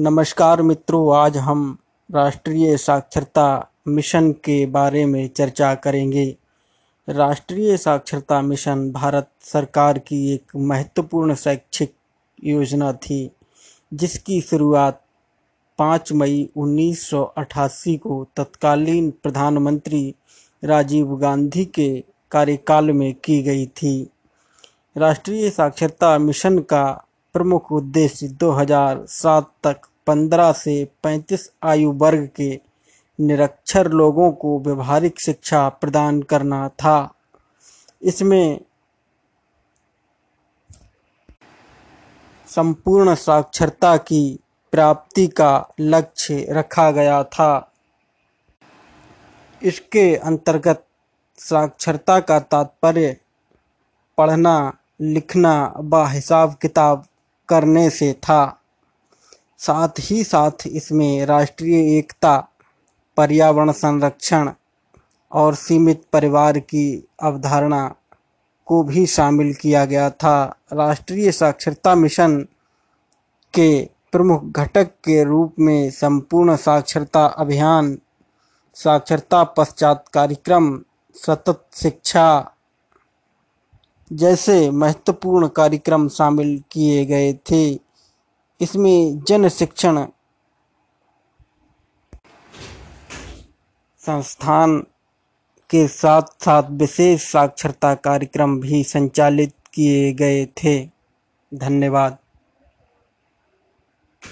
नमस्कार मित्रों, आज हम राष्ट्रीय साक्षरता मिशन के बारे में चर्चा करेंगे। राष्ट्रीय साक्षरता मिशन भारत सरकार की एक महत्वपूर्ण शैक्षिक योजना थी जिसकी शुरुआत 5 मई 1988 को तत्कालीन प्रधानमंत्री राजीव गांधी के कार्यकाल में की गई थी। राष्ट्रीय साक्षरता मिशन का प्रमुख उद्देश्य 2007 तक 15 से 35 आयु वर्ग के निरक्षर लोगों को व्यावहारिक शिक्षा प्रदान करना था। इसमें संपूर्ण साक्षरता की प्राप्ति का लक्ष्य रखा गया था। इसके अंतर्गत साक्षरता का तात्पर्य पढ़ना, लिखना व हिसाब किताब करने से था। साथ ही साथ इसमें राष्ट्रीय एकता, पर्यावरण संरक्षण और सीमित परिवार की अवधारणा को भी शामिल किया गया था। राष्ट्रीय साक्षरता मिशन के प्रमुख घटक के रूप में संपूर्ण साक्षरता अभियान, साक्षरता पश्चात कार्यक्रम, सतत शिक्षा जैसे महत्वपूर्ण कार्यक्रम शामिल किए गए थे। इसमें जन शिक्षण संस्थान के साथ साथ विशेष साक्षरता कार्यक्रम भी संचालित किए गए थे। धन्यवाद।